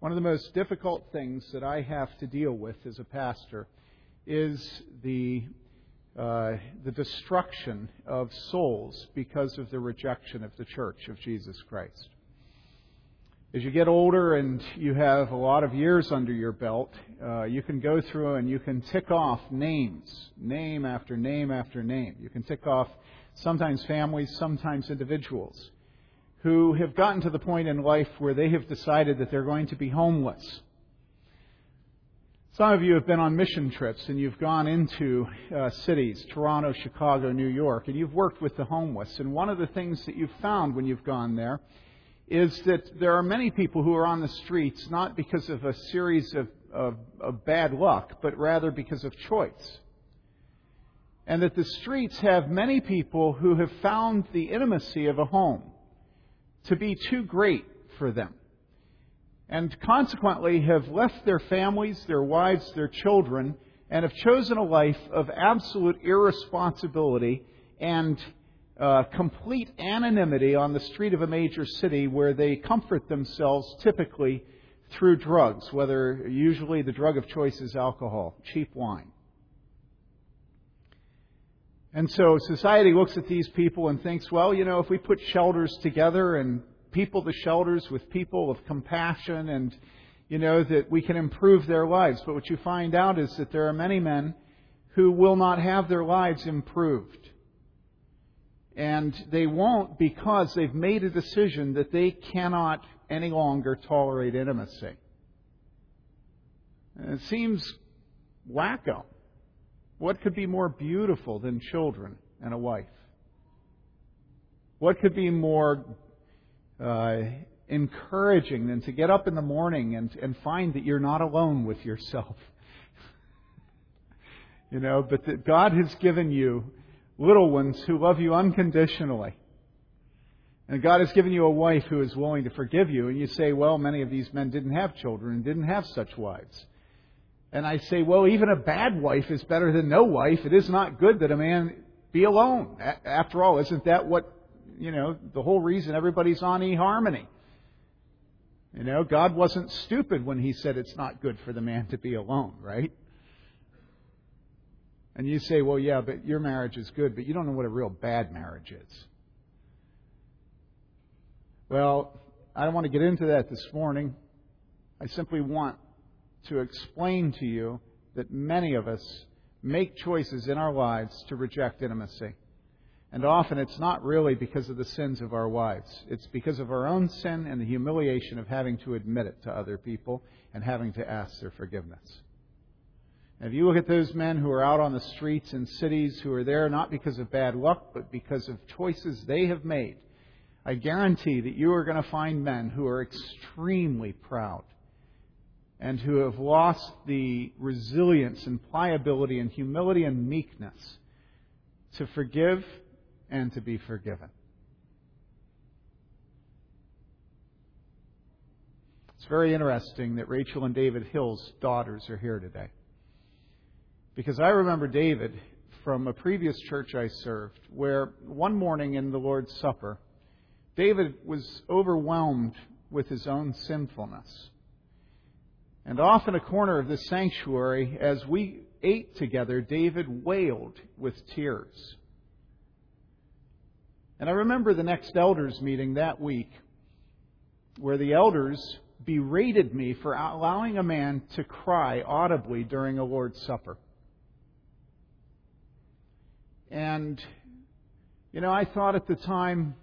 One of the most difficult things that I have to deal with as a pastor is the destruction of souls because of the rejection of the Church of Jesus Christ. As you get older and you have a lot of years under your belt, you can go through and you can tick off names, name after name after name. You can tick off sometimes families, sometimes individuals who have gotten to the point in life where they have decided that they're going to be homeless. Some of you have been on mission trips and you've gone into cities, Toronto, Chicago, New York, and you've worked with the homeless. And one of the things that you've found when you've gone there is that there are many people who are on the streets not because of a series of bad luck, but rather because of choice. And that the streets have many people who have found the intimacy of a home to be too great for them. And consequently have left their families, their wives, their children, and have chosen a life of absolute irresponsibility and complete anonymity on the street of a major city where they comfort themselves typically through drugs, whether usually the drug of choice is alcohol, cheap wine. And so society looks at these people and thinks, well, you know, if we put shelters together and people the shelters with people of compassion and, you know, that we can improve their lives. But what you find out is that there are many men who will not have their lives improved. And they won't because they've made a decision that they cannot any longer tolerate intimacy. And it seems wacko. What could be more beautiful than children and a wife? What could be more encouraging than to get up in the morning and find that you're not alone with yourself? You know, but that God has given you little ones who love you unconditionally. And God has given you a wife who is willing to forgive you. And you say, well, many of these men didn't have children and didn't have such wives. And I say, well, even a bad wife is better than no wife. It is not good that a man be alone. After all, isn't that what, you know, the whole reason everybody's on eHarmony? You know, God wasn't stupid when He said it's not good for the man to be alone, right? And you say, well, yeah, but your marriage is good, but you don't know what a real bad marriage is. Well, I don't want to get into that this morning. I simply want to explain to you that many of us make choices in our lives to reject intimacy. And often it's not really because of the sins of our wives. It's because of our own sin and the humiliation of having to admit it to other people and having to ask their forgiveness. And if you look at those men who are out on the streets and cities who are there not because of bad luck, but because of choices they have made, I guarantee that you are going to find men who are extremely proud and who have lost the resilience and pliability and humility and meekness to forgive and to be forgiven. It's very interesting that Rachel and David Hill's daughters are here today. Because I remember David from a previous church I served, where one morning in the Lord's Supper, David was overwhelmed with his own sinfulness. And off in a corner of this sanctuary, as we ate together, David wailed with tears. And I remember the next elders meeting that week, where the elders berated me for allowing a man to cry audibly during a Lord's Supper. And, you know, I thought at the time,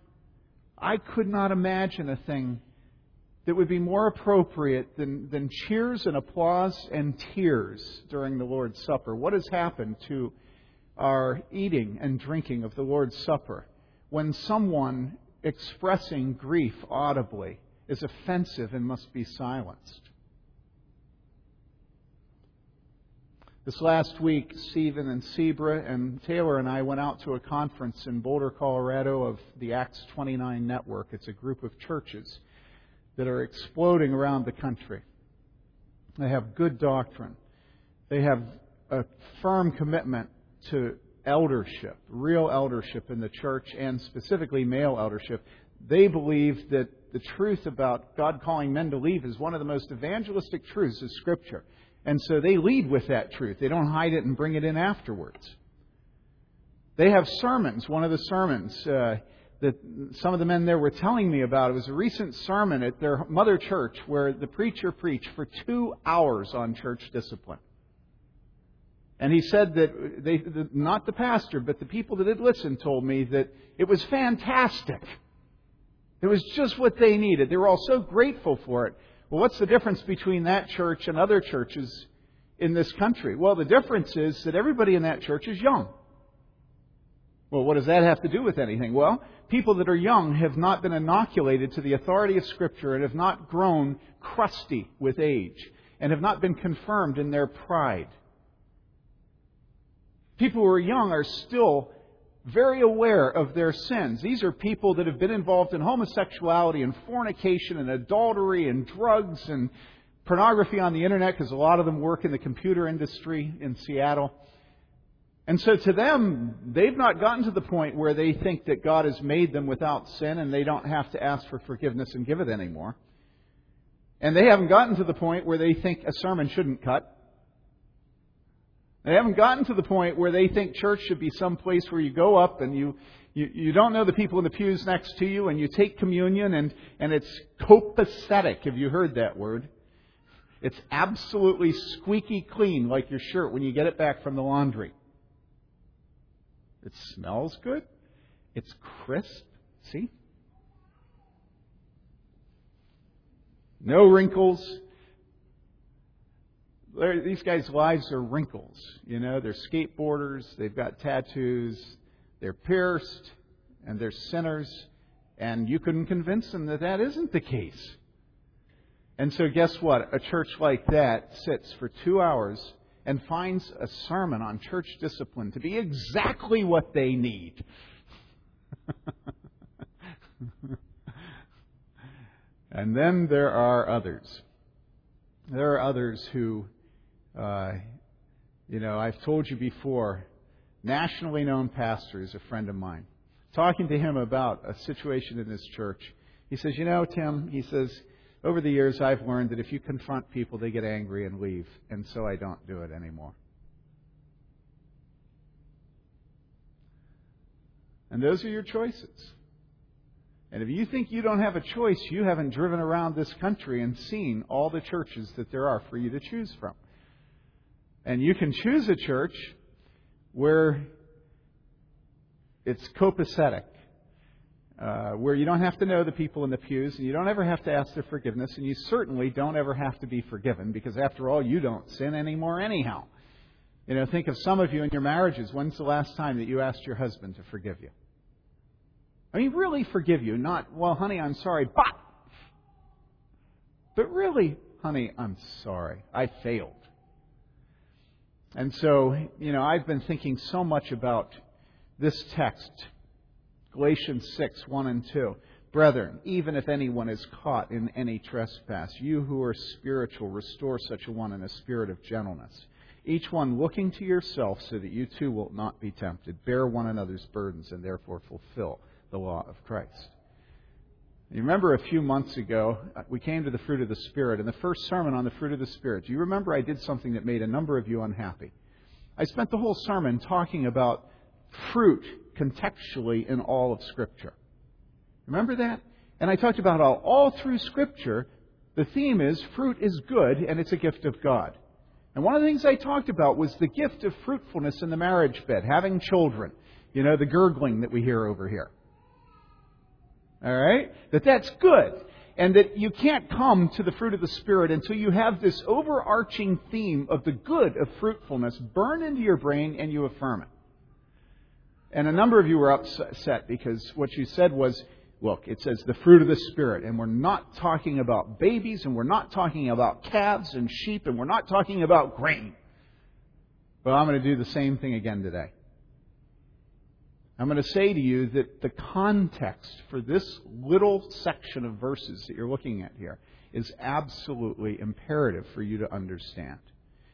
I could not imagine a thing that would be more appropriate than cheers and applause and tears during the Lord's Supper. What has happened to our eating and drinking of the Lord's Supper when someone expressing grief audibly is offensive and must be silenced? This last week, Stephen and Sebra and Taylor and I went out to a conference in Boulder, Colorado of the Acts 29 Network. It's a group of churches that are exploding around the country. They have good doctrine. They have a firm commitment to eldership, real eldership in the church, and specifically male eldership. They believe that the truth about God calling men to leave is one of the most evangelistic truths of Scripture. And so they lead with that truth. They don't hide it and bring it in afterwards. They have sermons. One of the sermons that some of the men there were telling me about, it was a recent sermon at their mother church where the preacher preached for 2 hours on church discipline. And he said that, not the pastor, but the people that had listened told me that it was fantastic. It was just what they needed. They were all so grateful for it. Well, what's the difference between that church and other churches in this country? Well, the difference is that everybody in that church is young. Well, what does that have to do with anything? Well, people that are young have not been inoculated to the authority of Scripture and have not grown crusty with age and have not been confirmed in their pride. People who are young are still very aware of their sins. These are people that have been involved in homosexuality and fornication and adultery and drugs and pornography on the internet, because a lot of them work in the computer industry in Seattle. And so to them, they've not gotten to the point where they think that God has made them without sin and they don't have to ask for forgiveness and give it anymore. And they haven't gotten to the point where they think a sermon shouldn't cut. They haven't gotten to the point where they think church should be some place where you go up and you don't know the people in the pews next to you and you take communion and it's copacetic. Have you heard that word? It's absolutely squeaky clean, like your shirt when you get it back from the laundry. It smells good. It's crisp. See? No wrinkles. These guys' lives are wrinkles. You know, they're skateboarders, they've got tattoos, they're pierced, and they're sinners. And you couldn't convince them that that isn't the case. And so guess what? A church like that sits for 2 hours and finds a sermon on church discipline to be exactly what they need. And then there are others. There are others who... I've told you before, nationally known pastor is a friend of mine. Talking to him about a situation in his church, he says, Tim, he says, over the years I've learned that if you confront people, they get angry and leave, and so I don't do it anymore. And those are your choices. And if you think you don't have a choice, you haven't driven around this country and seen all the churches that there are for you to choose from. And you can choose a church where it's copacetic, where you don't have to know the people in the pews, and you don't ever have to ask their forgiveness, and you certainly don't ever have to be forgiven, because after all, you don't sin anymore anyhow. Think of some of you in your marriages. When's the last time that you asked your husband to forgive you? I mean, really forgive you, not, well, honey, I'm sorry, but really, honey, I'm sorry, I failed. And so, I've been thinking so much about this text, Galatians 6, 1 and 2. Brethren, even if anyone is caught in any trespass, you who are spiritual, restore such a one in a spirit of gentleness. Each one looking to yourself so that you too will not be tempted. Bear one another's burdens and therefore fulfill the law of Christ. You remember a few months ago, we came to the fruit of the Spirit, and the first sermon on the fruit of the Spirit. Do you remember I did something that made a number of you unhappy? I spent the whole sermon talking about fruit contextually in all of Scripture. Remember that? And I talked about all through Scripture, the theme is fruit is good and it's a gift of God. And one of the things I talked about was the gift of fruitfulness in the marriage bed, having children. The gurgling that we hear over here. All right? That's good. And that you can't come to the fruit of the Spirit until you have this overarching theme of the good of fruitfulness burn into your brain and you affirm it. And a number of you were upset because what you said was, look, it says the fruit of the Spirit, and we're not talking about babies, and we're not talking about calves and sheep, and we're not talking about grain. Well, I'm going to do the same thing again today. I'm going to say to you that the context for this little section of verses that you're looking at here is absolutely imperative for you to understand.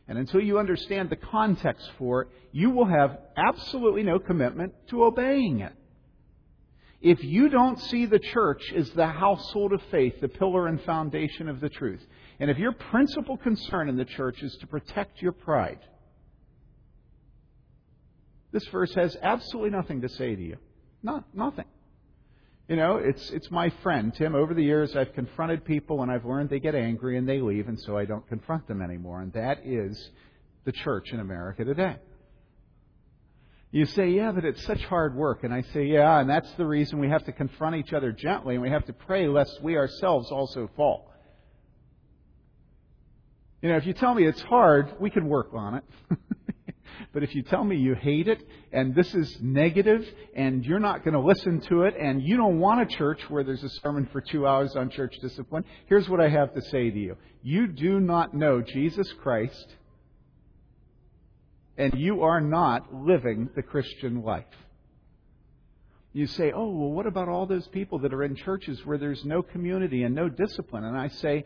And until you understand the context for it, you will have absolutely no commitment to obeying it. If you don't see the church as the household of faith, the pillar and foundation of the truth, and if your principal concern in the church is to protect your pride, this verse has absolutely nothing to say to you. Nothing. You know, it's my friend, Tim. Over the years, I've confronted people, and I've learned they get angry and they leave, and so I don't confront them anymore. And that is the church in America today. You say, yeah, but it's such hard work. And I say, yeah, and that's the reason we have to confront each other gently, and we have to pray lest we ourselves also fall. You know, if you tell me it's hard, we can work on it. But if you tell me you hate it, and this is negative, and you're not going to listen to it, and you don't want a church where there's a sermon for 2 hours on church discipline, here's what I have to say to you. You do not know Jesus Christ, and you are not living the Christian life. You say, oh, well, what about all those people that are in churches where there's no community and no discipline? And I say,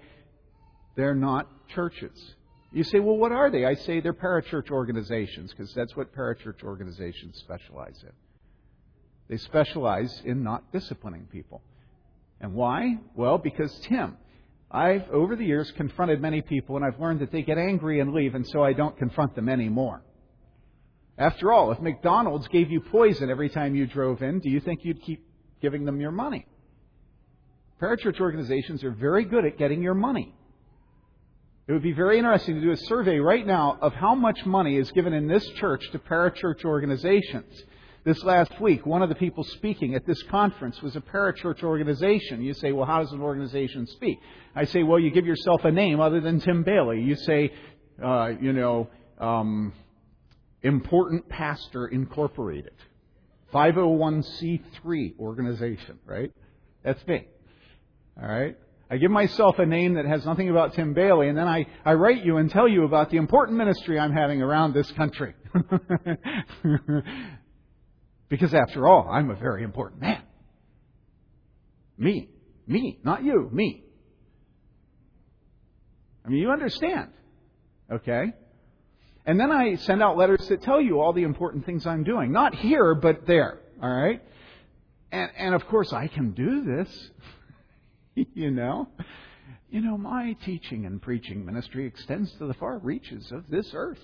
they're not churches. You say, well, what are they? I say they're parachurch organizations, because that's what parachurch organizations specialize in. They specialize in not disciplining people. And why? Well, because, Tim, I've, over the years, confronted many people, and I've learned that they get angry and leave, and so I don't confront them anymore. After all, if McDonald's gave you poison every time you drove in, do you think you'd keep giving them your money? Parachurch organizations are very good at getting your money. It would be very interesting to do a survey right now of how much money is given in this church to parachurch organizations. This last week, one of the people speaking at this conference was a parachurch organization. You say, well, how does an organization speak? I say, well, you give yourself a name other than Tim Bailey. You say, Important Pastor Incorporated, 501c3 organization, right? That's me, all right? I give myself a name that has nothing about Tim Bailey, and then I write you and tell you about the important ministry I'm having around this country. Because after all, I'm a very important man. Me, not you, me. I mean, you understand, okay? And then I send out letters that tell you all the important things I'm doing. Not here, but there, all right? And of course, I can do this. You know, my teaching and preaching ministry extends to the far reaches of this earth.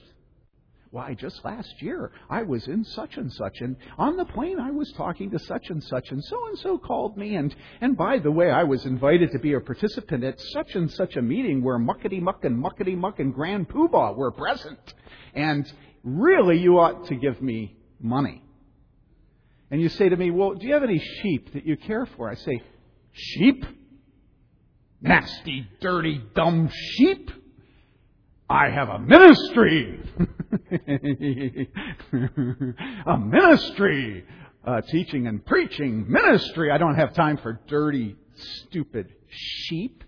Why, just last year, I was in such and such, and on the plane I was talking to such and such, and so called me, and by the way, I was invited to be a participant at such and such a meeting where Muckety Muck and Grand Poobah were present. And really, you ought to give me money. And you say to me, well, do you have any sheep that you care for? I say, sheep? Nasty, dirty, dumb sheep. I have a ministry. A ministry. A teaching and preaching ministry. I don't have time for dirty, stupid sheep.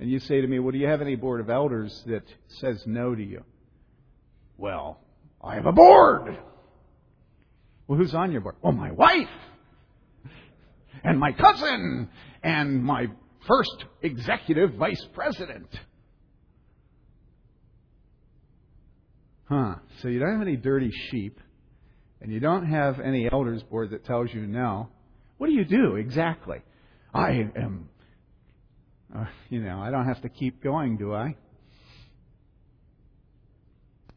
And you say to me, well, do you have any board of elders that says no to you? Well, I have a board. Well, who's on your board? Well, my wife. And my cousin. And my first executive vice president. So you don't have any dirty sheep, and you don't have any elders board that tells you no. What do you do exactly? I don't have to keep going, do I?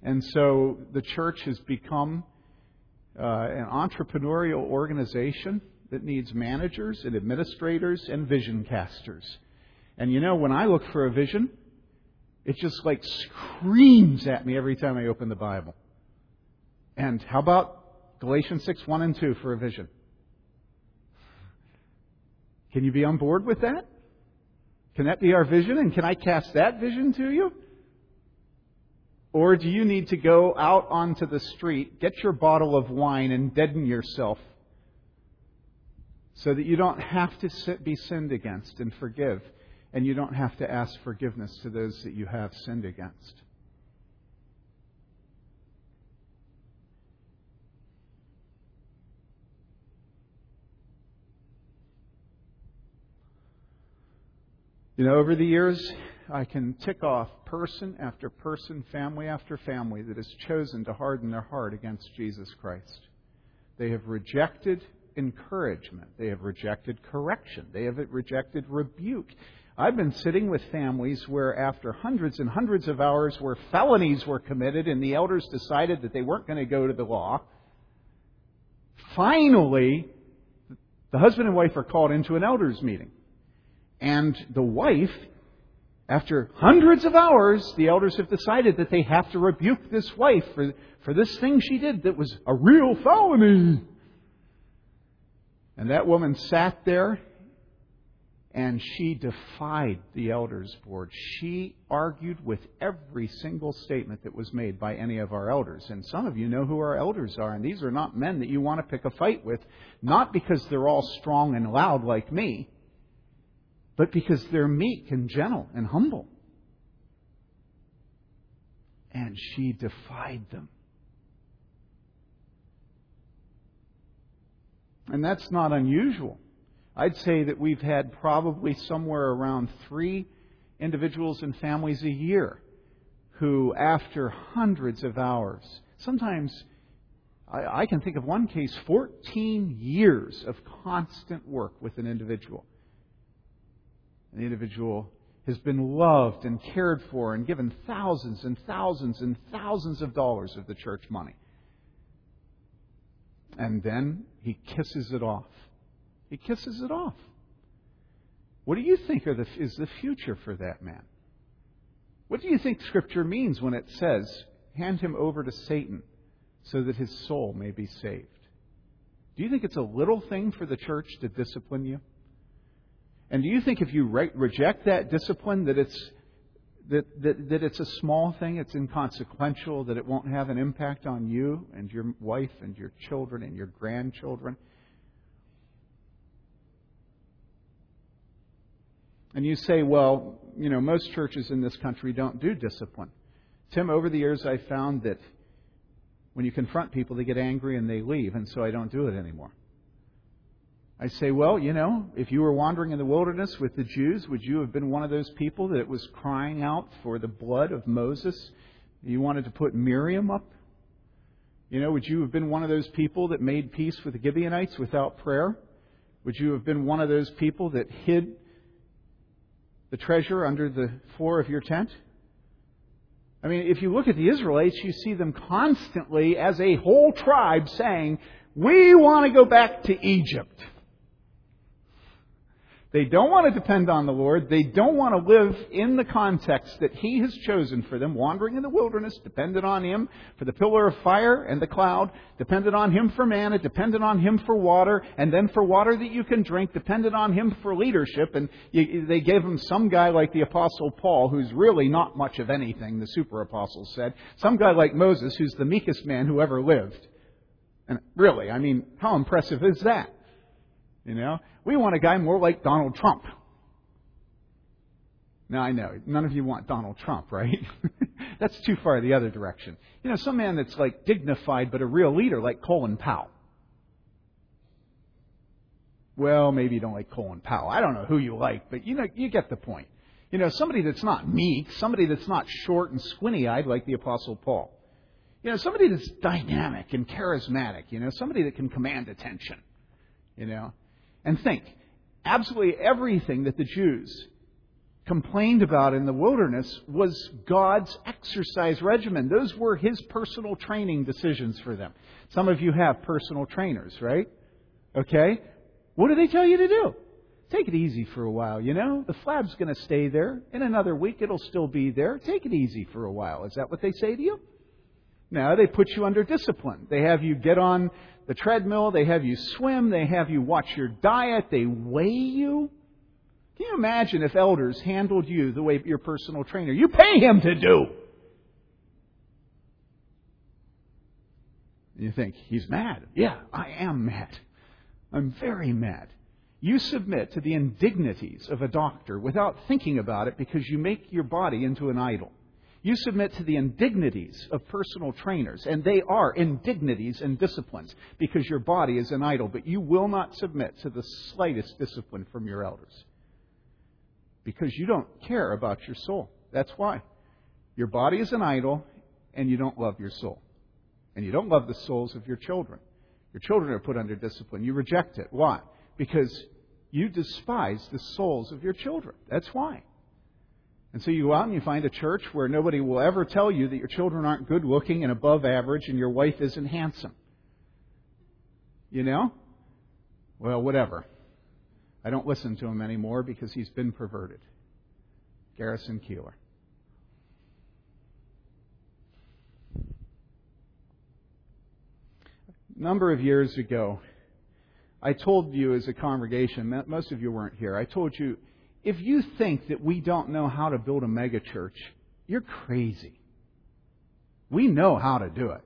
And so the church has become an entrepreneurial organization that needs managers and administrators and vision casters. And you know, when I look for a vision, it just like screams at me every time I open the Bible. And how about Galatians 6, 1 and 2 for a vision? Can you be on board with that? Can that be our vision? And can I cast that vision to you? Or do you need to go out onto the street, get your bottle of wine and deaden yourself so that you don't have to be sinned against and forgive, and you don't have to ask forgiveness to those that you have sinned against? You know, over the years, I can tick off person after person, family after family that has chosen to harden their heart against Jesus Christ. They have rejected encouragement. They have rejected correction. They have rejected rebuke. I've been sitting with families where after hundreds and hundreds of hours where felonies were committed and the elders decided that they weren't going to go to the law, finally, the husband and wife are called into an elders meeting. And the wife, after hundreds of hours, the elders have decided that they have to rebuke this wife for this thing she did that was a real felony. And that woman sat there and she defied the elders board. She argued with every single statement that was made by any of our elders. And some of you know who our elders are. And these are not men that you want to pick a fight with, not because they're all strong and loud like me, but because they're meek and gentle and humble. And she defied them. And that's not unusual. I'd say that we've had probably somewhere around 3 individuals and families a year who, after hundreds of hours, sometimes I can think of one case, 14 years of constant work with an individual. And the individual has been loved and cared for and given thousands and thousands and thousands of dollars of the church money. And then he kisses it off. He kisses it off. What do you think is the future for that man? What do you think Scripture means when it says, hand him over to Satan so that his soul may be saved? Do you think it's a little thing for the church to discipline you? And do you think if you reject that discipline that it's a small thing, it's inconsequential, that it won't have an impact on you and your wife and your children and your grandchildren? And you say, well, you know, most churches in this country don't do discipline. Tim, over the years I found that when you confront people, they get angry and they leave, and so I don't do it anymore. I say, well, you know, if you were wandering in the wilderness with the Jews, would you have been one of those people that was crying out for the blood of Moses? You wanted to put Miriam up? You know, would you have been one of those people that made peace with the Gibeonites without prayer? Would you have been one of those people that hid the treasure under the floor of your tent? I mean, if you look at the Israelites, you see them constantly as a whole tribe saying, we want to go back to Egypt. They don't want to depend on the Lord. They don't want to live in the context that He has chosen for them, wandering in the wilderness, dependent on Him for the pillar of fire and the cloud, dependent on Him for manna, dependent on Him for water, and then for water that you can drink, dependent on Him for leadership. And they gave Him some guy like the Apostle Paul, who's really not much of anything, the super apostles said. Some guy like Moses, who's the meekest man who ever lived. And really, I mean, how impressive is that? You know, we want a guy more like Donald Trump. Now, I know, none of you want Donald Trump, right? That's too far the other direction. You know, some man that's like dignified but a real leader like Colin Powell. Well, maybe you don't like Colin Powell. I don't know who you like, but you know, you get the point. You know, somebody that's not meek, somebody that's not short and squinty-eyed like the Apostle Paul. You know, somebody that's dynamic and charismatic, you know, somebody that can command attention, you know. And think, absolutely everything that the Jews complained about in the wilderness was God's exercise regimen. Those were His personal training decisions for them. Some of you have personal trainers, right? Okay? What do they tell you to do? Take it easy for a while, you know. The flab's going to stay there. In another week, it'll still be there. Take it easy for a while. Is that what they say to you? No, they put you under discipline. They have you get on the treadmill, they have you swim, they have you watch your diet, they weigh you. Can you imagine if elders handled you the way your personal trainer, you pay him to do? You think, he's mad. Yeah, I am mad. I'm very mad. You submit to the indignities of a doctor without thinking about it because you make your body into an idol. You submit to the indignities of personal trainers, and they are indignities and disciplines because your body is an idol, but you will not submit to the slightest discipline from your elders because you don't care about your soul. That's why. Your body is an idol, and you don't love your soul, and you don't love the souls of your children. Your children are put under discipline. You reject it. Why? Because you despise the souls of your children. That's why. And so you go out and you find a church where nobody will ever tell you that your children aren't good looking and above average and your wife isn't handsome. You know? Well, whatever. I don't listen to him anymore because he's been perverted. Garrison Keillor. A number of years ago, I told you as a congregation, most of you weren't here, I told you, if you think that we don't know how to build a megachurch, you're crazy. We know how to do it.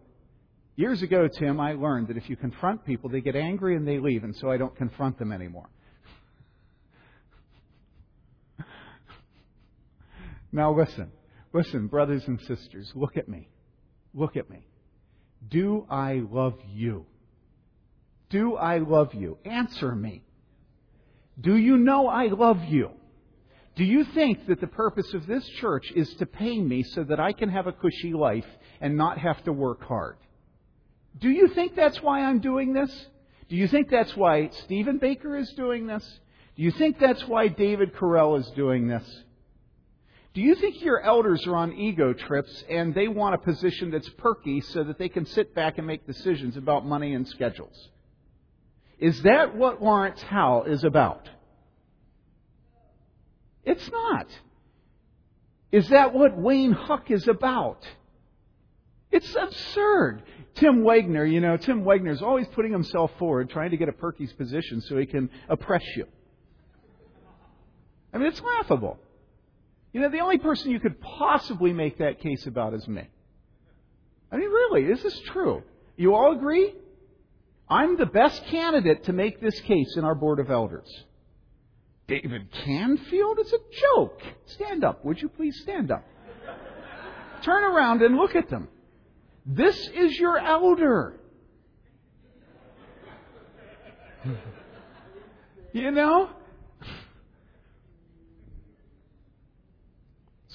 Years ago, Tim, I learned that if you confront people, they get angry and they leave, and so I don't confront them anymore. Now listen, brothers and sisters, look at me. Look at me. Do I love you? Do I love you? Answer me. Do you know I love you? Do you think that the purpose of this church is to pay me so that I can have a cushy life and not have to work hard? Do you think that's why I'm doing this? Do you think that's why Stephen Baker is doing this? Do you think that's why David Correll is doing this? Do you think your elders are on ego trips and they want a position that's perky so that they can sit back and make decisions about money and schedules? Is that what Lawrence Howell is about? It's not. Is that what Wayne Huck is about? It's absurd. Tim Wagner, you know, Tim Wagner is always putting himself forward, trying to get a Perky's position so he can oppress you. I mean, it's laughable. You know, the only person you could possibly make that case about is me. I mean, really, this is true. You all agree? I'm the best candidate to make this case in our Board of Elders. David Canfield is a joke. Stand up. Would you please stand up? Turn around and look at them. This is your elder. You know?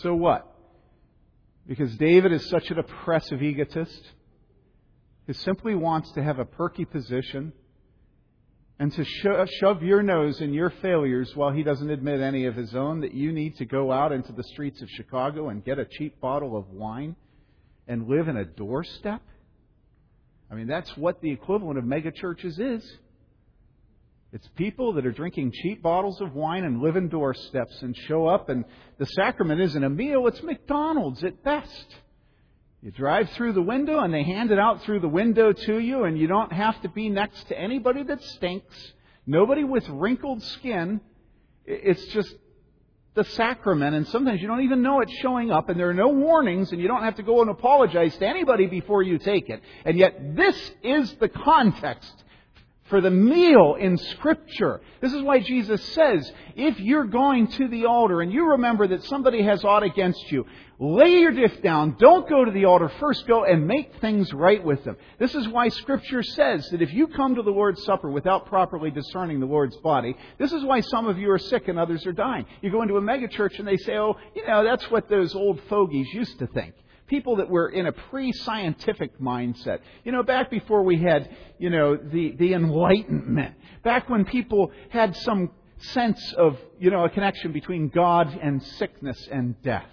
So what? Because David is such an oppressive egotist who simply wants to have a perky position and to shove your nose in your failures while he doesn't admit any of his own, that you need to go out into the streets of Chicago and get a cheap bottle of wine and live in a doorstep? I mean, that's what the equivalent of megachurches is. It's people that are drinking cheap bottles of wine and live in doorsteps and show up, and the sacrament isn't a meal, it's McDonald's at best. You drive through the window and they hand it out through the window to you, and you don't have to be next to anybody that stinks, nobody with wrinkled skin. It's just the sacrament, and sometimes you don't even know it's showing up, and there are no warnings, and you don't have to go and apologize to anybody before you take it. And yet this is the context for the meal in Scripture. This is why Jesus says, if you're going to the altar and you remember that somebody has aught against you, lay your gift down, don't go to the altar, first go and make things right with them. This is why Scripture says that if you come to the Lord's Supper without properly discerning the Lord's body, this is why some of you are sick and others are dying. You go into a megachurch and they say, oh, you know, that's what those old fogies used to think. People that were in a pre-scientific mindset. You know, back before we had, you know, the Enlightenment. Back when people had some sense of, you know, a connection between God and sickness and death.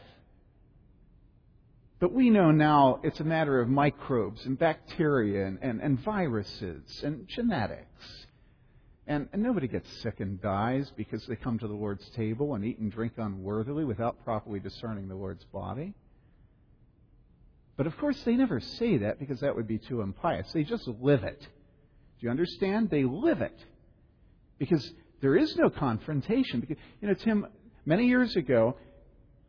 But we know now it's a matter of microbes and bacteria and viruses and genetics. And nobody gets sick and dies because they come to the Lord's table and eat and drink unworthily without properly discerning the Lord's body. But of course, they never say that because that would be too impious. They just live it. Do you understand? They live it because there is no confrontation. Because, you know, Tim, many years ago,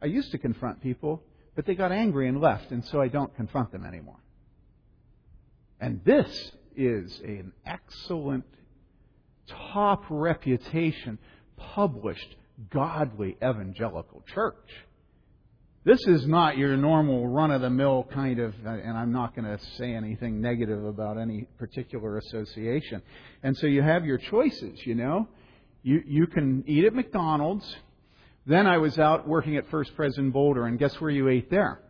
I used to confront people, but they got angry and left, and so I don't confront them anymore. And this is an excellent, top reputation, published, godly evangelical church. This is not your normal run-of-the-mill kind of, and I'm not going to say anything negative about any particular association. And so you have your choices, you know. You can eat at McDonald's. Then I was out working at First President Boulder, and guess where you ate there?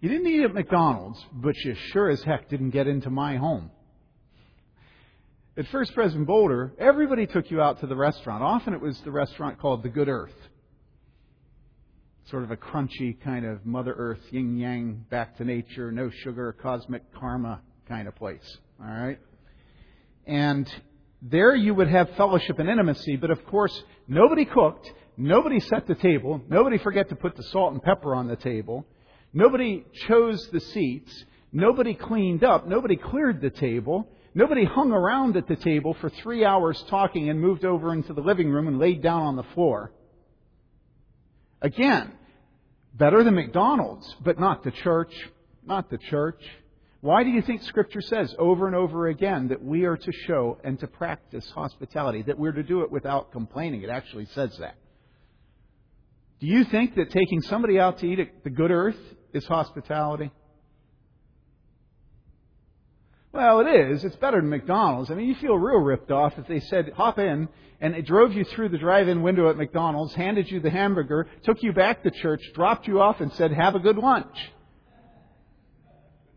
You didn't eat at McDonald's, but you sure as heck didn't get into my home. At First President Boulder, everybody took you out to the restaurant. Often it was the restaurant called The Good Earth. Sort of a crunchy kind of Mother Earth, yin-yang, back to nature, no sugar, cosmic karma kind of place. All right? And there you would have fellowship and intimacy, but of course, nobody cooked, nobody set the table, nobody forgot to put the salt and pepper on the table, nobody chose the seats, nobody cleaned up, nobody cleared the table, nobody hung around at the table for 3 hours talking and moved over into the living room and laid down on the floor. Again, better than McDonald's, but not the church. Not the church. Why do you think Scripture says over and over again that we are to show and to practice hospitality, that we're to do it without complaining? It actually says that. Do you think that taking somebody out to eat at the Good Earth is hospitality? Well, it is. It's better than McDonald's. I mean, you feel real ripped off if they said, hop in, and it drove you through the drive-in window at McDonald's, handed you the hamburger, took you back to church, dropped you off, and said, have a good lunch.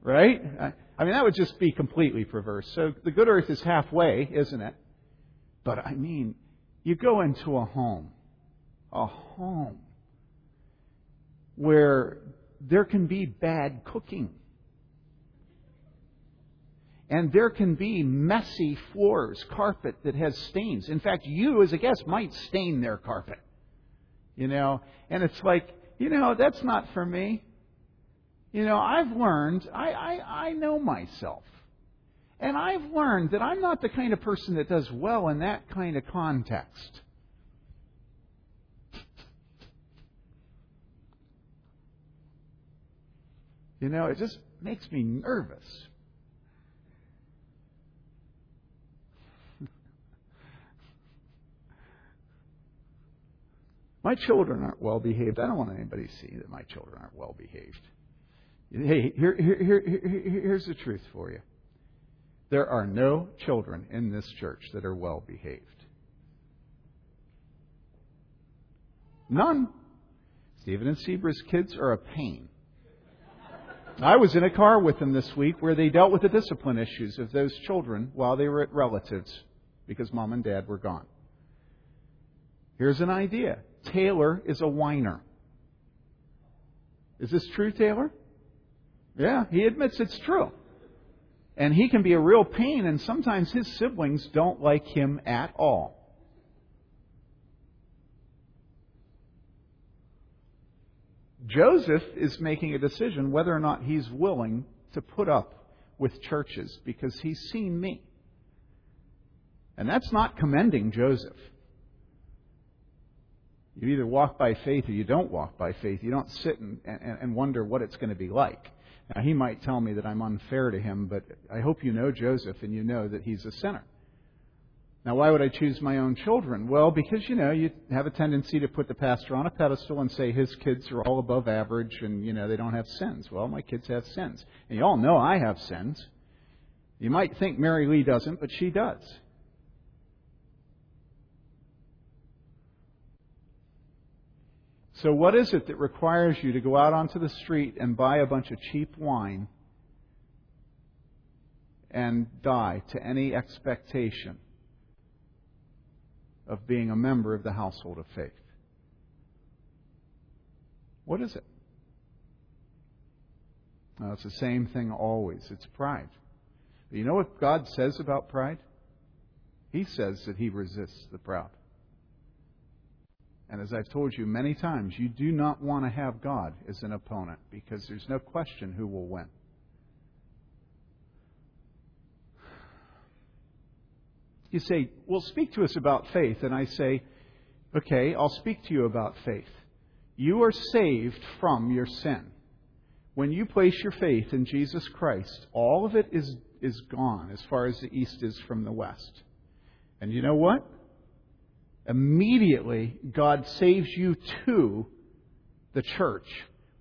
Right? I mean, that would just be completely perverse. So the Good Earth is halfway, isn't it? But, I mean, you go into a home where there can be bad cooking. And there can be messy floors, carpet that has stains. In fact, you as a guest might stain their carpet. You know, and it's like, you know, that's not for me. You know, I've learned, I know myself. And I've learned that I'm not the kind of person that does well in that kind of context. You know, it just makes me nervous. My children aren't well behaved. I don't want anybody to see that my children aren't well behaved. Hey, here's the truth for you. There are no children in this church that are well behaved. None. Stephen and Sebra's kids are a pain. I was in a car with them this week where they dealt with the discipline issues of those children while they were at relatives because Mom and Dad were gone. Here's an idea. Taylor is a whiner. Is this true, Taylor? Yeah, he admits it's true. And he can be a real pain, and sometimes his siblings don't like him at all. Joseph is making a decision whether or not he's willing to put up with churches because he's seen me. And that's not commending Joseph. You either walk by faith or you don't walk by faith. You don't sit and wonder what it's going to be like. Now, he might tell me that I'm unfair to him, but I hope you know Joseph and you know that he's a sinner. Now, why would I choose my own children? Well, because, you know, you have a tendency to put the pastor on a pedestal and say his kids are all above average and, you know, they don't have sins. Well, my kids have sins. And you all know I have sins. You might think Mary Lee doesn't, but she does. So what is it that requires you to go out onto the street and buy a bunch of cheap wine and die to any expectation of being a member of the household of faith? What is it? Now, it's the same thing always. It's pride. But you know what God says about pride? He says that He resists the proud. And as I've told you many times, you do not want to have God as an opponent because there's no question who will win. You say, well, speak to us about faith. And I say, okay, I'll speak to you about faith. You are saved from your sin. When you place your faith in Jesus Christ, all of it is gone as far as the east is from the west. And you know what? Immediately, God saves you to the church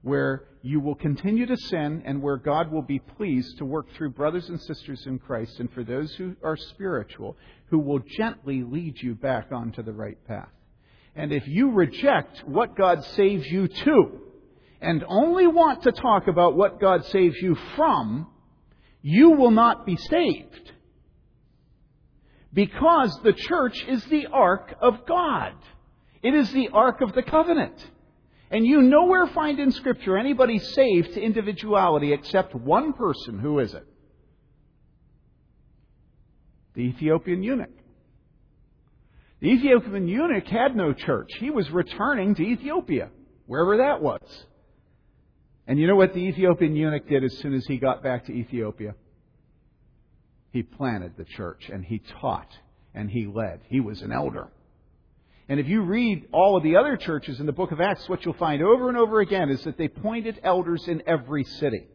where you will continue to sin and where God will be pleased to work through brothers and sisters in Christ and for those who are spiritual, who will gently lead you back onto the right path. And if you reject what God saves you to and only want to talk about what God saves you from, you will not be saved. Because the church is the ark of God. It is the ark of the covenant. And you nowhere find in Scripture anybody saved to individuality except one person. Who is it? The Ethiopian eunuch. The Ethiopian eunuch had no church. He was returning to Ethiopia, wherever that was. And you know what the Ethiopian eunuch did as soon as he got back to Ethiopia? He planted the church, and he taught, and he led. He was an elder. And if you read all of the other churches in the book of Acts, what you'll find over and over again is that they appointed elders in every city.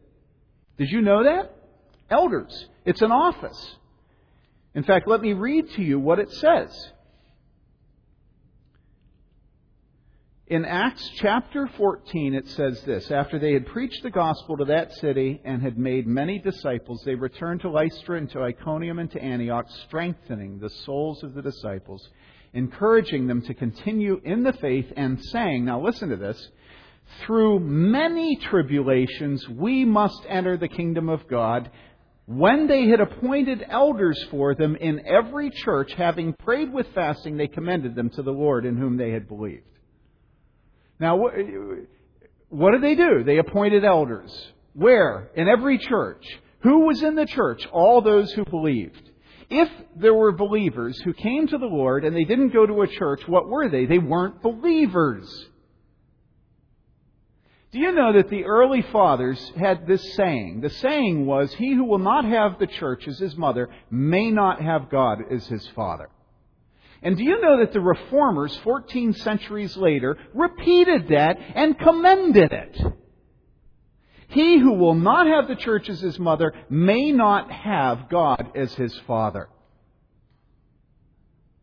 Did you know that? Elders. It's an office. In fact, let me read to you what it says. In Acts chapter 14, it says this: after they had preached the gospel to that city and had made many disciples, they returned to Lystra and to Iconium and to Antioch, strengthening the souls of the disciples, encouraging them to continue in the faith and saying, now listen to this, through many tribulations we must enter the kingdom of God. When they had appointed elders for them in every church, having prayed with fasting, they commended them to the Lord in whom they had believed. Now, what did they do? They appointed elders. Where? In every church. Who was in the church? All those who believed. If there were believers who came to the Lord and they didn't go to a church, what were they? They weren't believers. Do you know that the early fathers had this saying? The saying was, he who will not have the church as his mother may not have God as his father. And do you know that the reformers 14 centuries later repeated that and commended it? He who will not have the church as his mother may not have God as his father.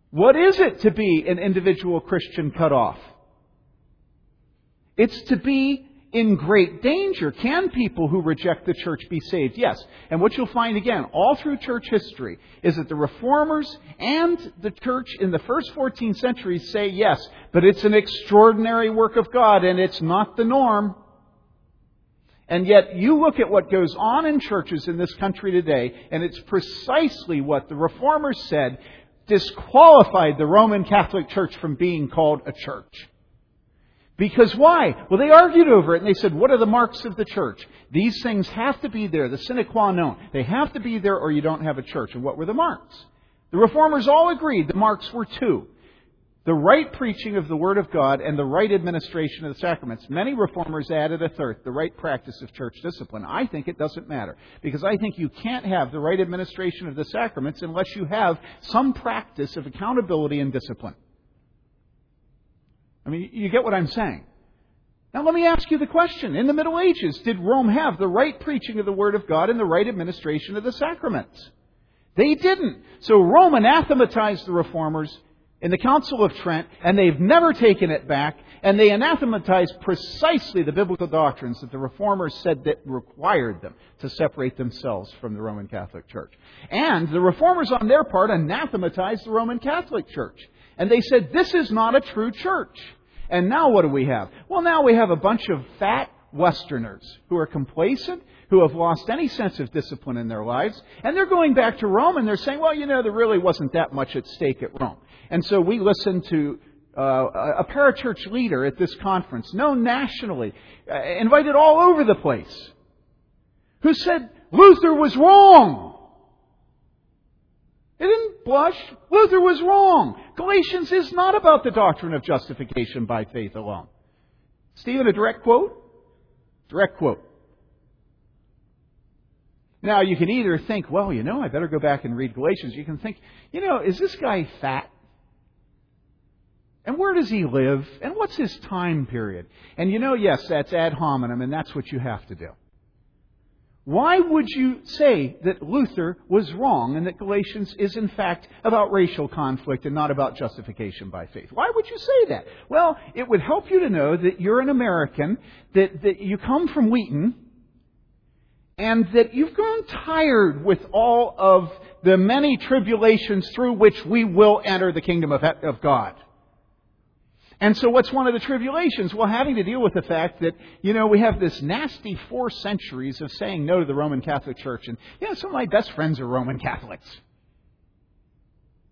What is it to be an individual Christian cut off? It's to be in great danger. Can people who reject the church be saved? Yes. And what you'll find again all through church history is that the reformers and the church in the first 14 centuries say yes, but it's an extraordinary work of God and it's not the norm. And yet you look at what goes on in churches in this country today, and it's precisely what the reformers said disqualified the Roman Catholic Church from being called a church. Because why? Well, they argued over it and they said, what are the marks of the church? These things have to be there, the sine qua non. They have to be there or you don't have a church. And what were the marks? The reformers all agreed the marks were two: the right preaching of the Word of God and the right administration of the sacraments. Many reformers added a third, the right practice of church discipline. I think it doesn't matter, because I think you can't have the right administration of the sacraments unless you have some practice of accountability and discipline. I mean, you get what I'm saying. Now let me ask you the question. In the Middle Ages, did Rome have the right preaching of the Word of God and the right administration of the sacraments? They didn't. So Rome anathematized the reformers in the Council of Trent, and they've never taken it back, and they anathematized precisely the biblical doctrines that the reformers said that required them to separate themselves from the Roman Catholic Church. And the reformers on their part anathematized the Roman Catholic Church. And they said, this is not a true church. And now what do we have? Well, now we have a bunch of fat Westerners who are complacent, who have lost any sense of discipline in their lives, and they're going back to Rome and they're saying, well, you know, there really wasn't that much at stake at Rome. And so we listened to a parachurch leader at this conference, known nationally, invited all over the place, who said Luther was wrong. They didn't blush. Luther was wrong. Galatians is not about the doctrine of justification by faith alone. Stephen, a direct quote? Direct quote. Now, you can either think, well, you know, I better go back and read Galatians. You can think, you know, is this guy fat? And where does he live? And what's his time period? And you know, yes, that's ad hominem, and that's what you have to do. Why would you say that Luther was wrong and that Galatians is, in fact, about racial conflict and not about justification by faith? Why would you say that? Well, it would help you to know that you're an American, that you come from Wheaton, and that you've grown tired with all of the many tribulations through which we will enter the kingdom of God. And so what's one of the tribulations? Well, having to deal with the fact that, you know, we have this nasty 4 centuries of saying no to the Roman Catholic Church. And, you know, some of my best friends are Roman Catholics.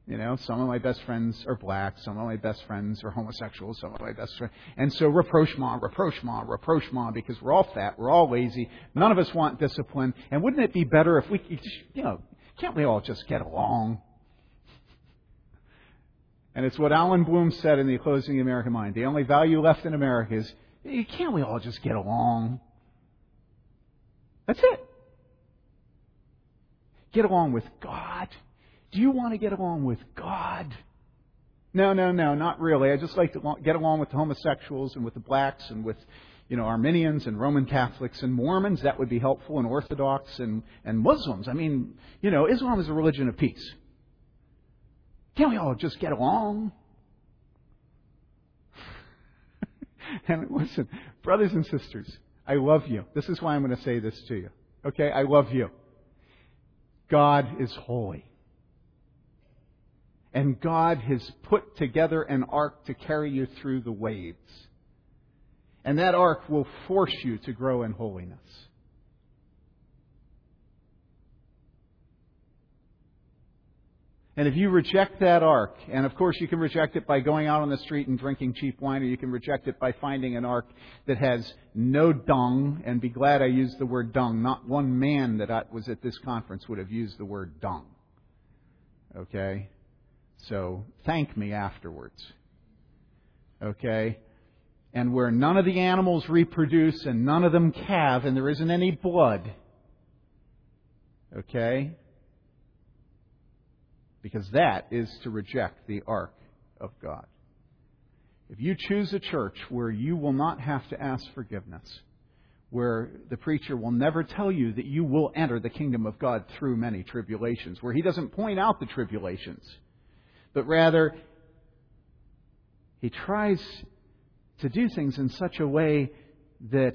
You know, some of my best friends are black. Some of my best friends are homosexual. Some of my best friends. And so reproach ma, because we're all fat. We're all lazy. None of us want discipline. And wouldn't it be better if we, can't we all just get along? And it's what Alan Bloom said in The Closing of the American Mind. The only value left in America is, can't we all just get along? That's it. Get along with God. Do you want to get along with God? No, not really. I just like to get along with the homosexuals and with the blacks and with, Arminians and Roman Catholics and Mormons. That would be helpful, and Orthodox and Muslims. I mean, Islam is a religion of peace. Can't we all just get along? And listen, brothers and sisters, I love you. This is why I'm going to say this to you. Okay? I love you. God is holy. And God has put together an ark to carry you through the waves. And that ark will force you to grow in holiness. And if you reject that ark, and of course you can reject it by going out on the street and drinking cheap wine, or you can reject it by finding an ark that has no dung, and be glad I used the word dung. Not one man that was at this conference would have used the word dung. Okay? So thank me afterwards. Okay? And where none of the animals reproduce and none of them calve and there isn't any blood. Okay? Because that is to reject the ark of God. If you choose a church where you will not have to ask forgiveness, where the preacher will never tell you that you will enter the kingdom of God through many tribulations, where he doesn't point out the tribulations, but rather, he tries to do things in such a way that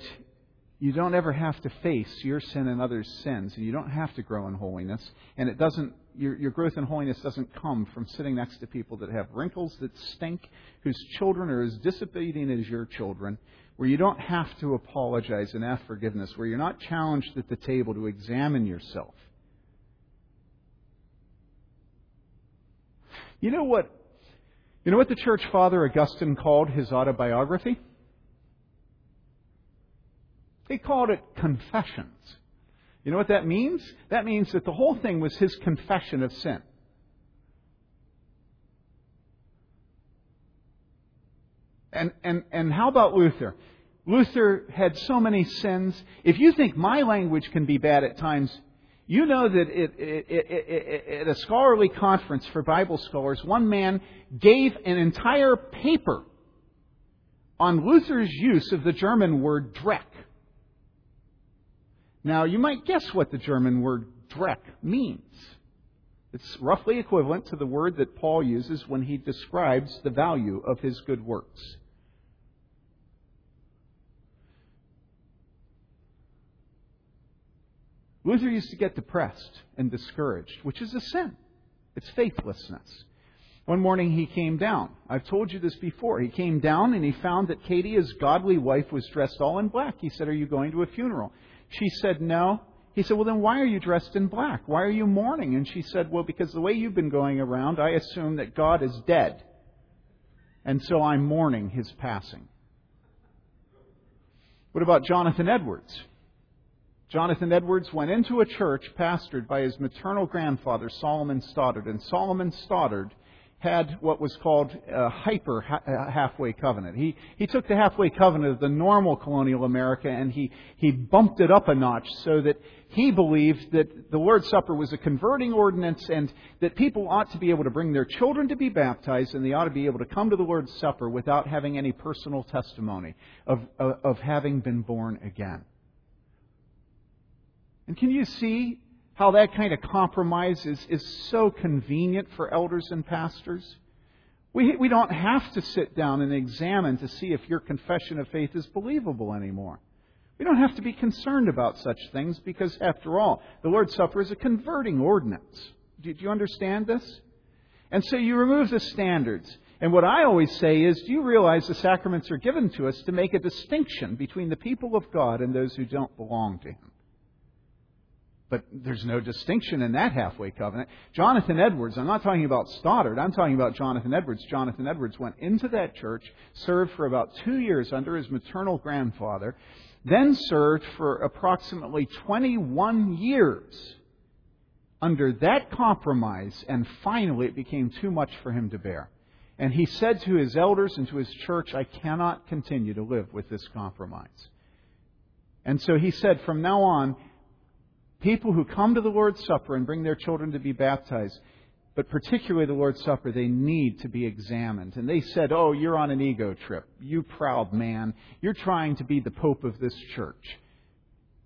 you don't ever have to face your sin and others' sins, and you don't have to grow in holiness. And it doesn't, your growth in holiness doesn't come from sitting next to people that have wrinkles that stink, whose children are as disobedient as your children, where you don't have to apologize and ask forgiveness, where you're not challenged at the table to examine yourself. You know what the church father Augustine called his autobiography? He called it Confessions. You know what that means? That means that the whole thing was his confession of sin. And how about Luther? Luther had so many sins. If you think my language can be bad at times, you know that at a scholarly conference for Bible scholars, one man gave an entire paper on Luther's use of the German word Dreck. Now, you might guess what the German word Dreck means. It's roughly equivalent to the word that Paul uses when he describes the value of his good works. Luther used to get depressed and discouraged, which is a sin. It's faithlessness. One morning he came down. I've told you this before. He came down and he found that Katie, his godly wife, was dressed all in black. He said, "Are you going to a funeral?" She said, "No." He said, "Well, then why are you dressed in black? Why are you mourning?" And she said, "Well, because the way you've been going around, I assume that God is dead. And so I'm mourning his passing." What about Jonathan Edwards? Jonathan Edwards went into a church pastored by his maternal grandfather, Solomon Stoddard. And Solomon Stoddard had what was called a halfway covenant. He took the halfway covenant of the normal colonial America and he bumped it up a notch so that he believed that the Lord's Supper was a converting ordinance and that people ought to be able to bring their children to be baptized and they ought to be able to come to the Lord's Supper without having any personal testimony of having been born again. And can you see how that kind of compromise is so convenient for elders and pastors? We don't have to sit down and examine to see if your confession of faith is believable anymore. We don't have to be concerned about such things because, after all, the Lord's Supper is a converting ordinance. Do you understand this? And so you remove the standards. And what I always say is, do you realize the sacraments are given to us to make a distinction between the people of God and those who don't belong to Him? But there's no distinction in that halfway covenant. Jonathan Edwards, I'm not talking about Stoddard, I'm talking about Jonathan Edwards. Jonathan Edwards went into that church, served for about 2 years under his maternal grandfather, then served for approximately 21 years under that compromise, and finally it became too much for him to bear. And he said to his elders and to his church, I cannot continue to live with this compromise. And so he said, from now on, people who come to the Lord's Supper and bring their children to be baptized, but particularly the Lord's Supper, they need to be examined. And they said, oh, you're on an ego trip. You proud man. You're trying to be the Pope of this church.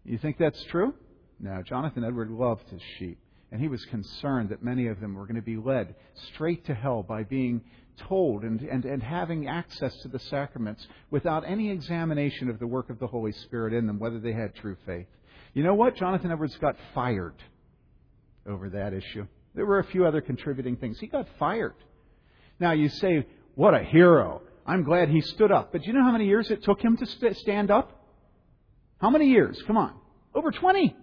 You think that's true? No, Jonathan Edwards loved his sheep. And he was concerned that many of them were going to be led straight to hell by being told and having access to the sacraments without any examination of the work of the Holy Spirit in them, whether they had true faith. You know what? Jonathan Edwards got fired over that issue. There were a few other contributing things. He got fired. Now you say, what a hero. I'm glad he stood up. But do you know how many years it took him to stand up? How many years? Come on. Over 20.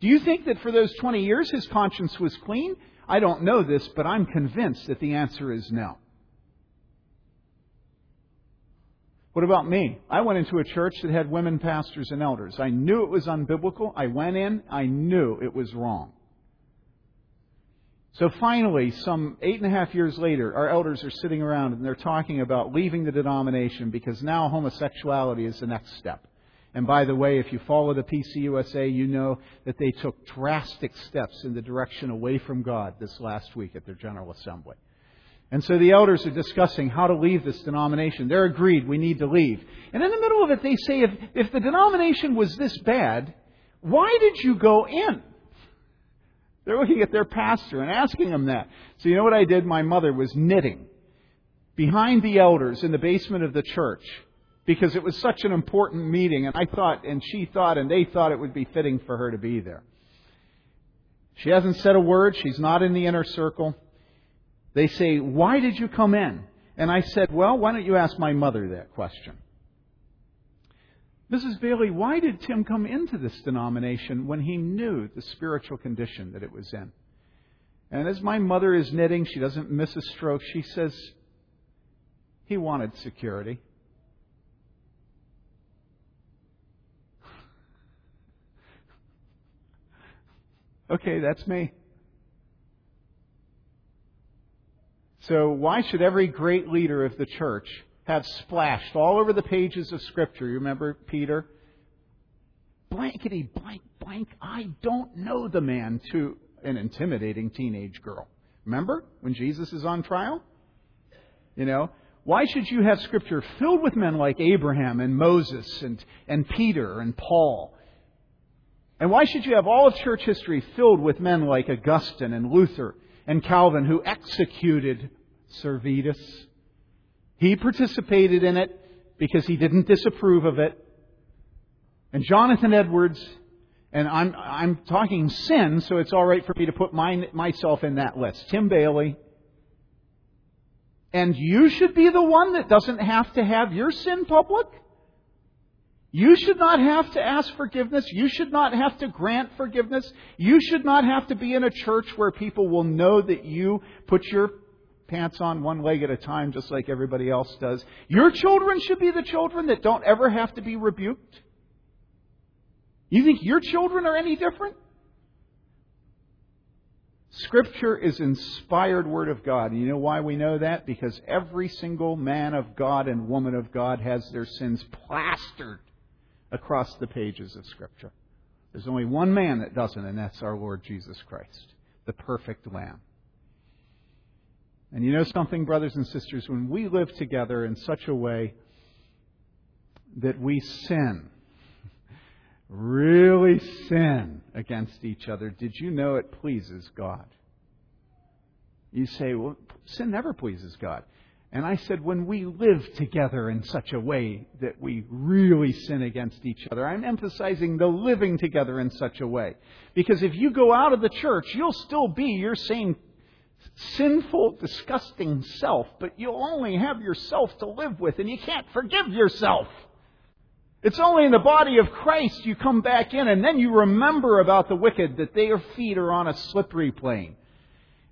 Do you think that for those 20 years his conscience was clean? I don't know this, but I'm convinced that the answer is no. What about me? I went into a church that had women pastors and elders. I knew it was unbiblical. I went in. I knew it was wrong. So finally, some 8.5 years later, our elders are sitting around and they're talking about leaving the denomination because now homosexuality is the next step. And by the way, if you follow the PCUSA, you know that they took drastic steps in the direction away from God this last week at their General Assembly. And so the elders are discussing how to leave this denomination. They're agreed we need to leave. And in the middle of it, they say, if the denomination was this bad, why did you go in? They're looking at their pastor and asking him that. So you know what I did? My mother was knitting behind the elders in the basement of the church, because it was such an important meeting, and I thought, and she thought, and they thought it would be fitting for her to be there. She hasn't said a word. She's not in the inner circle. They say, why did you come in? And I said, well, why don't you ask my mother that question? Mrs. Bailey, why did Tim come into this denomination when he knew the spiritual condition that it was in? And as my mother is knitting, she doesn't miss a stroke. She says, he wanted security. Okay, that's me. So why should every great leader of the church have splashed all over the pages of Scripture? You remember Peter? Blankety, blank, blank, I don't know the man, to an intimidating teenage girl. Remember when Jesus is on trial? You know, why should you have Scripture filled with men like Abraham and Moses and Peter and Paul? And why should you have all of church history filled with men like Augustine and Luther and Calvin, who executed Servetus? He participated in it because he didn't disapprove of it. And Jonathan Edwards, and I'm talking sin, so it's all right for me to put myself in that list. Tim Bailey. And you should be the one that doesn't have to have your sin public. You should not have to ask forgiveness. You should not have to grant forgiveness. You should not have to be in a church where people will know that you put your pants on one leg at a time, just like everybody else does. Your children should be the children that don't ever have to be rebuked. You think your children are any different? Scripture is inspired Word of God. And you know why we know that? Because every single man of God and woman of God has their sins plastered across the pages of Scripture. There's only one man that doesn't, and that's our Lord Jesus Christ, the perfect Lamb. And you know something, brothers and sisters, when we live together in such a way that we sin, really sin against each other, did you know it pleases God? You say, well, sin never pleases God. And I said, when we live together in such a way that we really sin against each other, I'm emphasizing the living together in such a way. Because if you go out of the church, you'll still be your same sinful, disgusting self, but you'll only have yourself to live with, and you can't forgive yourself. It's only in the body of Christ you come back in, and then you remember about the wicked, that their feet are on a slippery plane.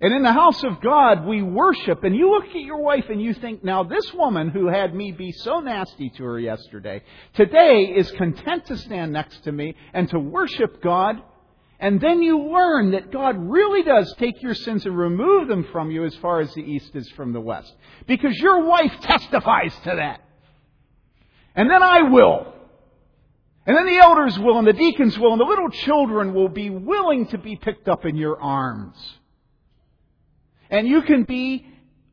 And in the house of God, we worship, and you look at your wife and you think, now this woman who had me be so nasty to her yesterday, today is content to stand next to me and to worship God. And then you learn that God really does take your sins and remove them from you as far as the east is from the west. Because your wife testifies to that. And then I will. And then the elders will, and the deacons will, and the little children will be willing to be picked up in your arms. And you can be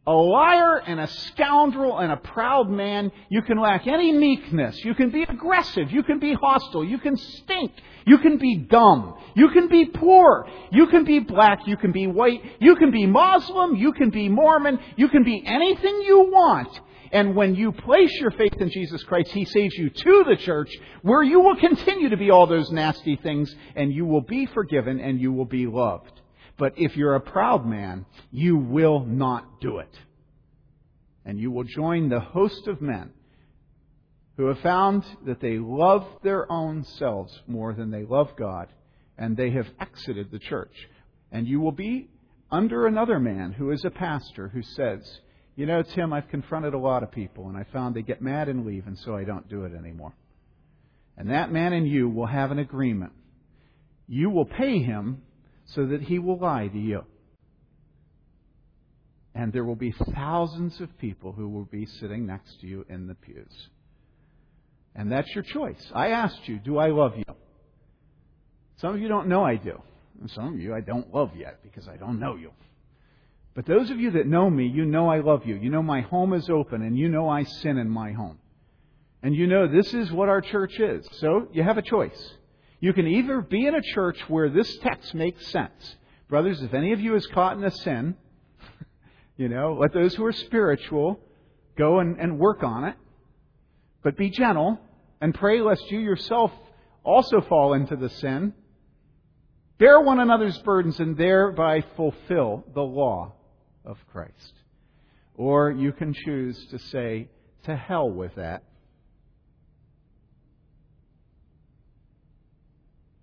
a liar and a scoundrel and a proud man. You can lack any meekness. You can be aggressive. You can be hostile. You can stink. You can be dumb. You can be poor. You can be black. You can be white. You can be Muslim. You can be Mormon. You can be anything you want. And when you place your faith in Jesus Christ, He saves you to the church, where you will continue to be all those nasty things, and you will be forgiven and you will be loved. But if you're a proud man, you will not do it. And you will join the host of men who have found that they love their own selves more than they love God, and they have exited the church. And you will be under another man who is a pastor who says, you know, Tim, I've confronted a lot of people, and I found they get mad and leave, and so I don't do it anymore. And that man and you will have an agreement. You will pay him so that he will lie to you. And there will be thousands of people who will be sitting next to you in the pews. And that's your choice. I asked you, do I love you? Some of you don't know I do. And some of you I don't love yet because I don't know you. But those of you that know me, you know I love you. You know my home is open, and you know I sin in my home. And you know this is what our church is. So you have a choice. You can either be in a church where this text makes sense. Brothers, if any of you is caught in a sin, you know, let those who are spiritual go and work on it. But be gentle and pray lest you yourself also fall into the sin. Bear one another's burdens and thereby fulfill the law of Christ. Or you can choose to say, to hell with that.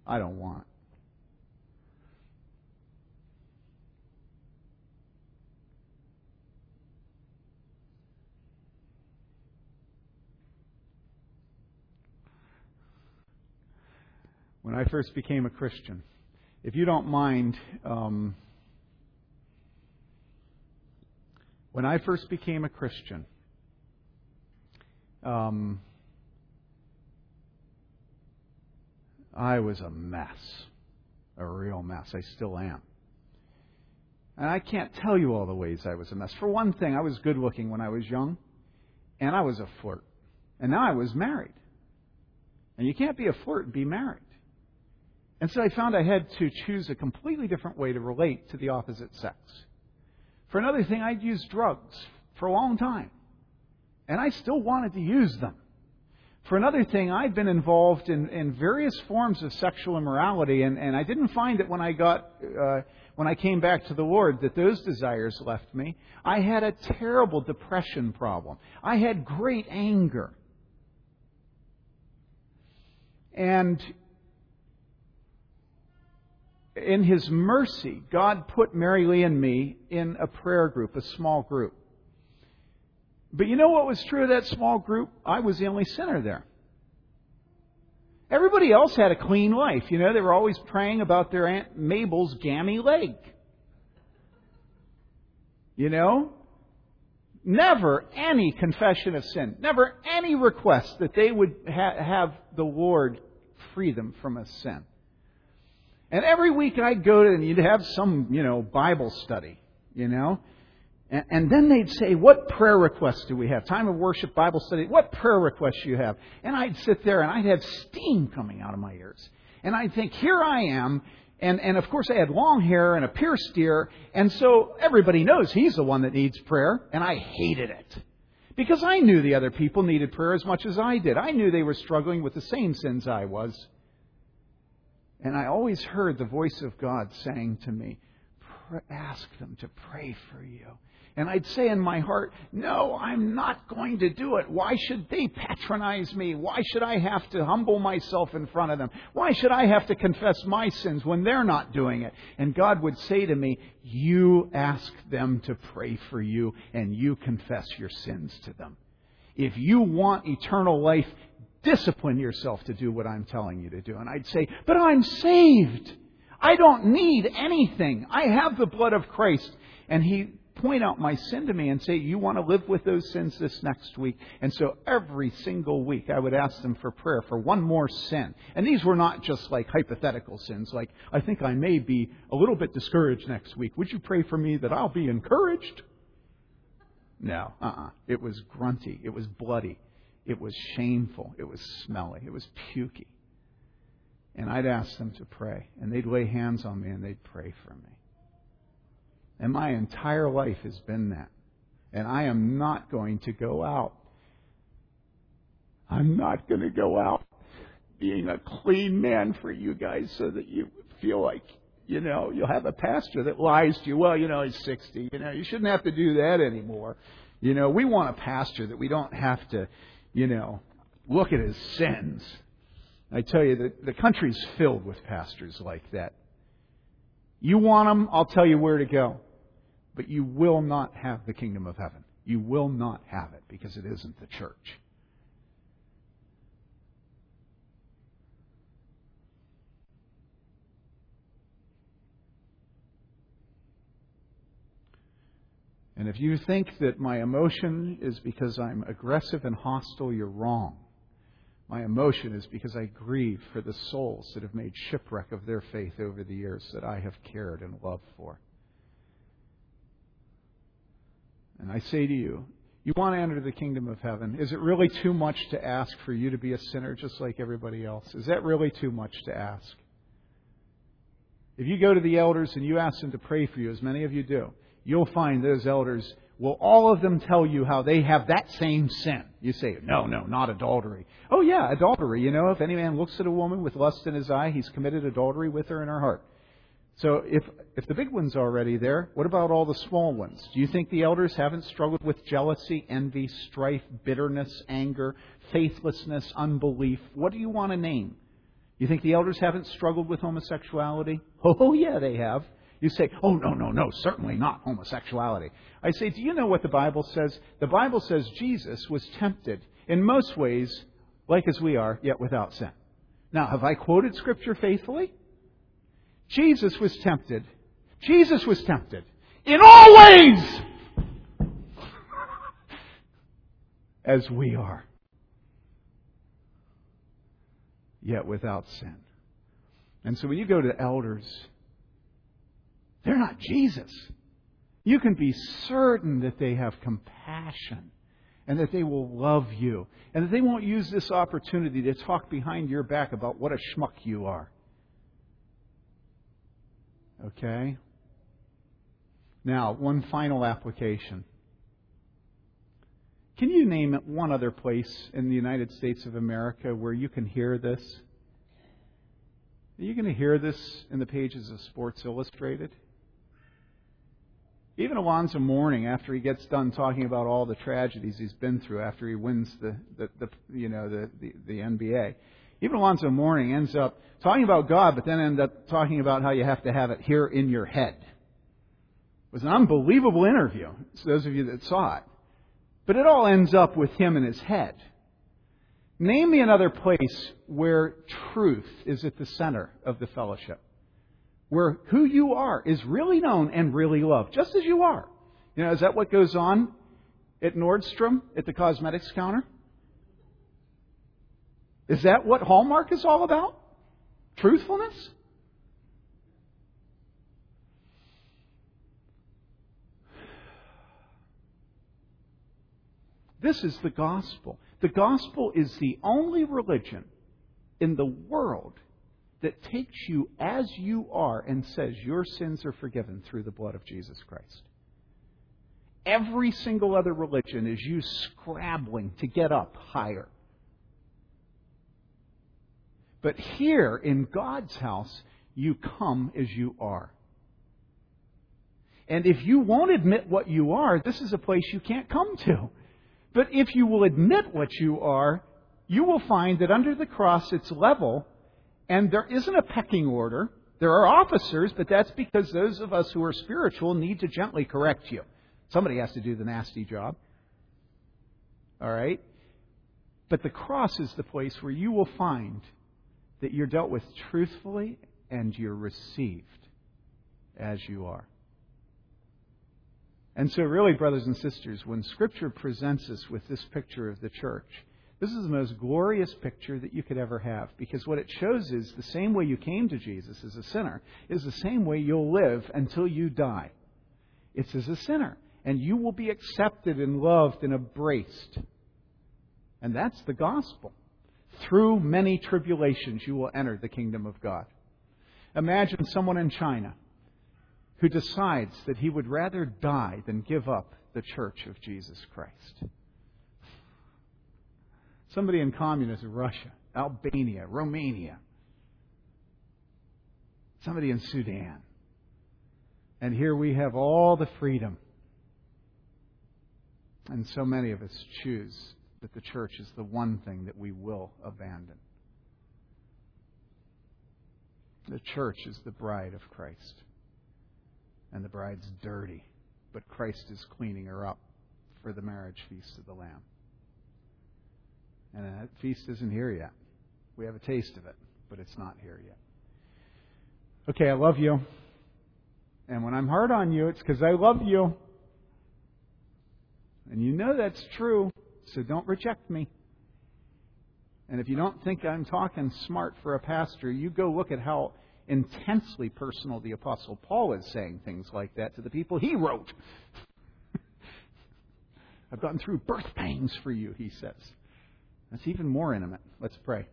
I don't want. When I first became a Christian, if you don't mind, when I first became a Christian, I was a mess, a real mess. I still am. And I can't tell you all the ways I was a mess. For one thing, I was good looking when I was young, and I was a flirt. And now I was married. And you can't be a flirt and be married. And so I found I had to choose a completely different way to relate to the opposite sex. For another thing, I'd used drugs for a long time, and I still wanted to use them. For another thing, I've been involved in various forms of sexual immorality, and I didn't find that when I came back to the Lord that those desires left me. I had a terrible depression problem. I had great anger. And in His mercy, God put Mary Lee and me in a prayer group, a small group. But you know what was true of that small group? I was the only sinner there. Everybody else had a clean life. You know, they were always praying about their Aunt Mabel's gammy leg. You know? Never any confession of sin. Never any request that they would have the Lord free them from a sin. And every week I'd go to, and you'd have some, you know, Bible study, you know? And then they'd say, what prayer requests do we have? Time of worship, Bible study, what prayer requests do you have? And I'd sit there and I'd have steam coming out of my ears. And I'd think, here I am. And of course I had long hair and a pierced ear. And so everybody knows he's the one that needs prayer. And I hated it. Because I knew the other people needed prayer as much as I did. I knew they were struggling with the same sins I was. And I always heard the voice of God saying to me, ask them to pray for you. And I'd say in my heart, no, I'm not going to do it. Why should they patronize me? Why should I have to humble myself in front of them? Why should I have to confess my sins when they're not doing it? And God would say to me, you ask them to pray for you and you confess your sins to them. If you want eternal life, discipline yourself to do what I'm telling you to do. And I'd say, but I'm saved. I don't need anything. I have the blood of Christ. And He'd point out my sin to me and say, you want to live with those sins this next week? And so every single week I would ask them for prayer for one more sin. And these were not just like hypothetical sins, like, I think I may be a little bit discouraged next week. Would you pray for me that I'll be encouraged? No, It was grunty. It was bloody. It was shameful. It was smelly. It was pukey. And I'd ask them to pray. And they'd lay hands on me and they'd pray for me. And my entire life has been that. And I am not going to go out. I'm not going to go out being a clean man for you guys so that you feel like, you know, you'll have a pastor that lies to you. Well, you know, he's 60. You know, you shouldn't have to do that anymore. You know, we want a pastor that we don't have to, you know, look at his sins. I tell you, the country's filled with pastors like that. You want them, I'll tell you where to go. But you will not have the kingdom of heaven. You will not have it because it isn't the church. And if you think that my emotion is because I'm aggressive and hostile, you're wrong. My emotion is because I grieve for the souls that have made shipwreck of their faith over the years that I have cared and loved for. And I say to you, you want to enter the kingdom of heaven. Is it really too much to ask for you to be a sinner just like everybody else? Is that really too much to ask? If you go to the elders and you ask them to pray for you, as many of you do, you'll find those elders will all of them tell you how they have that same sin. You say, no, not adultery. Oh, yeah, adultery. You know, if any man looks at a woman with lust in his eye, he's committed adultery with her in her heart. So if the big one's already there, what about all the small ones? Do you think the elders haven't struggled with jealousy, envy, strife, bitterness, anger, faithlessness, unbelief? What do you want to name? You think the elders haven't struggled with homosexuality? Oh, yeah, they have. You say, oh, no, certainly not homosexuality. I say, do you know what the Bible says? The Bible says Jesus was tempted in most ways, like as we are, yet without sin. Now, have I quoted Scripture faithfully? Jesus was tempted. Jesus was tempted in all ways as we are, yet without sin. And so when you go to the elders, they're not Jesus. You can be certain that they have compassion and that they will love you and that they won't use this opportunity to talk behind your back about what a schmuck you are. Okay? Now, one final application. Can you name one other place in the United States of America where you can hear this? Are you going to hear this in the pages of Sports Illustrated? Even Alonzo Mourning, after he gets done talking about all the tragedies he's been through after he wins the NBA, even Alonzo Mourning ends up talking about God, but then ends up talking about how you have to have it here in your head. It was an unbelievable interview, to those of you that saw it. But it all ends up with him in his head. Name me another place where truth is at the center of the fellowship. Where who you are is really known and really loved, just as you are. You know, is that what goes on at Nordstrom, at the cosmetics counter? Is that what Hallmark is all about? Truthfulness? This is the gospel. The gospel is the only religion in the world that takes you as you are and says your sins are forgiven through the blood of Jesus Christ. Every single other religion is you scrabbling to get up higher. But here in God's house, you come as you are. And if you won't admit what you are, this is a place you can't come to. But if you will admit what you are, you will find that under the cross it's level, and there isn't a pecking order. There are officers, but that's because those of us who are spiritual need to gently correct you. Somebody has to do the nasty job. All right? But the cross is the place where you will find that you're dealt with truthfully and you're received as you are. And so really, brothers and sisters, when Scripture presents us with this picture of the church, this is the most glorious picture that you could ever have, because what it shows is the same way you came to Jesus as a sinner is the same way you'll live until you die. It's as a sinner, and you will be accepted and loved and embraced. And that's the gospel. Through many tribulations, you will enter the kingdom of God. Imagine someone in China who decides that he would rather die than give up the church of Jesus Christ. Somebody in communist Russia, Albania, Romania. Somebody in Sudan. And here we have all the freedom. And so many of us choose that the church is the one thing that we will abandon. The church is the bride of Christ. And the bride's dirty, but Christ is cleaning her up for the marriage feast of the Lamb. And that feast isn't here yet. We have a taste of it, but it's not here yet. Okay, I love you. And when I'm hard on you, it's because I love you. And you know that's true, so don't reject me. And if you don't think I'm talking smart for a pastor, you go look at how intensely personal the Apostle Paul is saying things like that to the people he wrote. I've gotten through birth pangs for you, he says. That's even more intimate. Let's pray.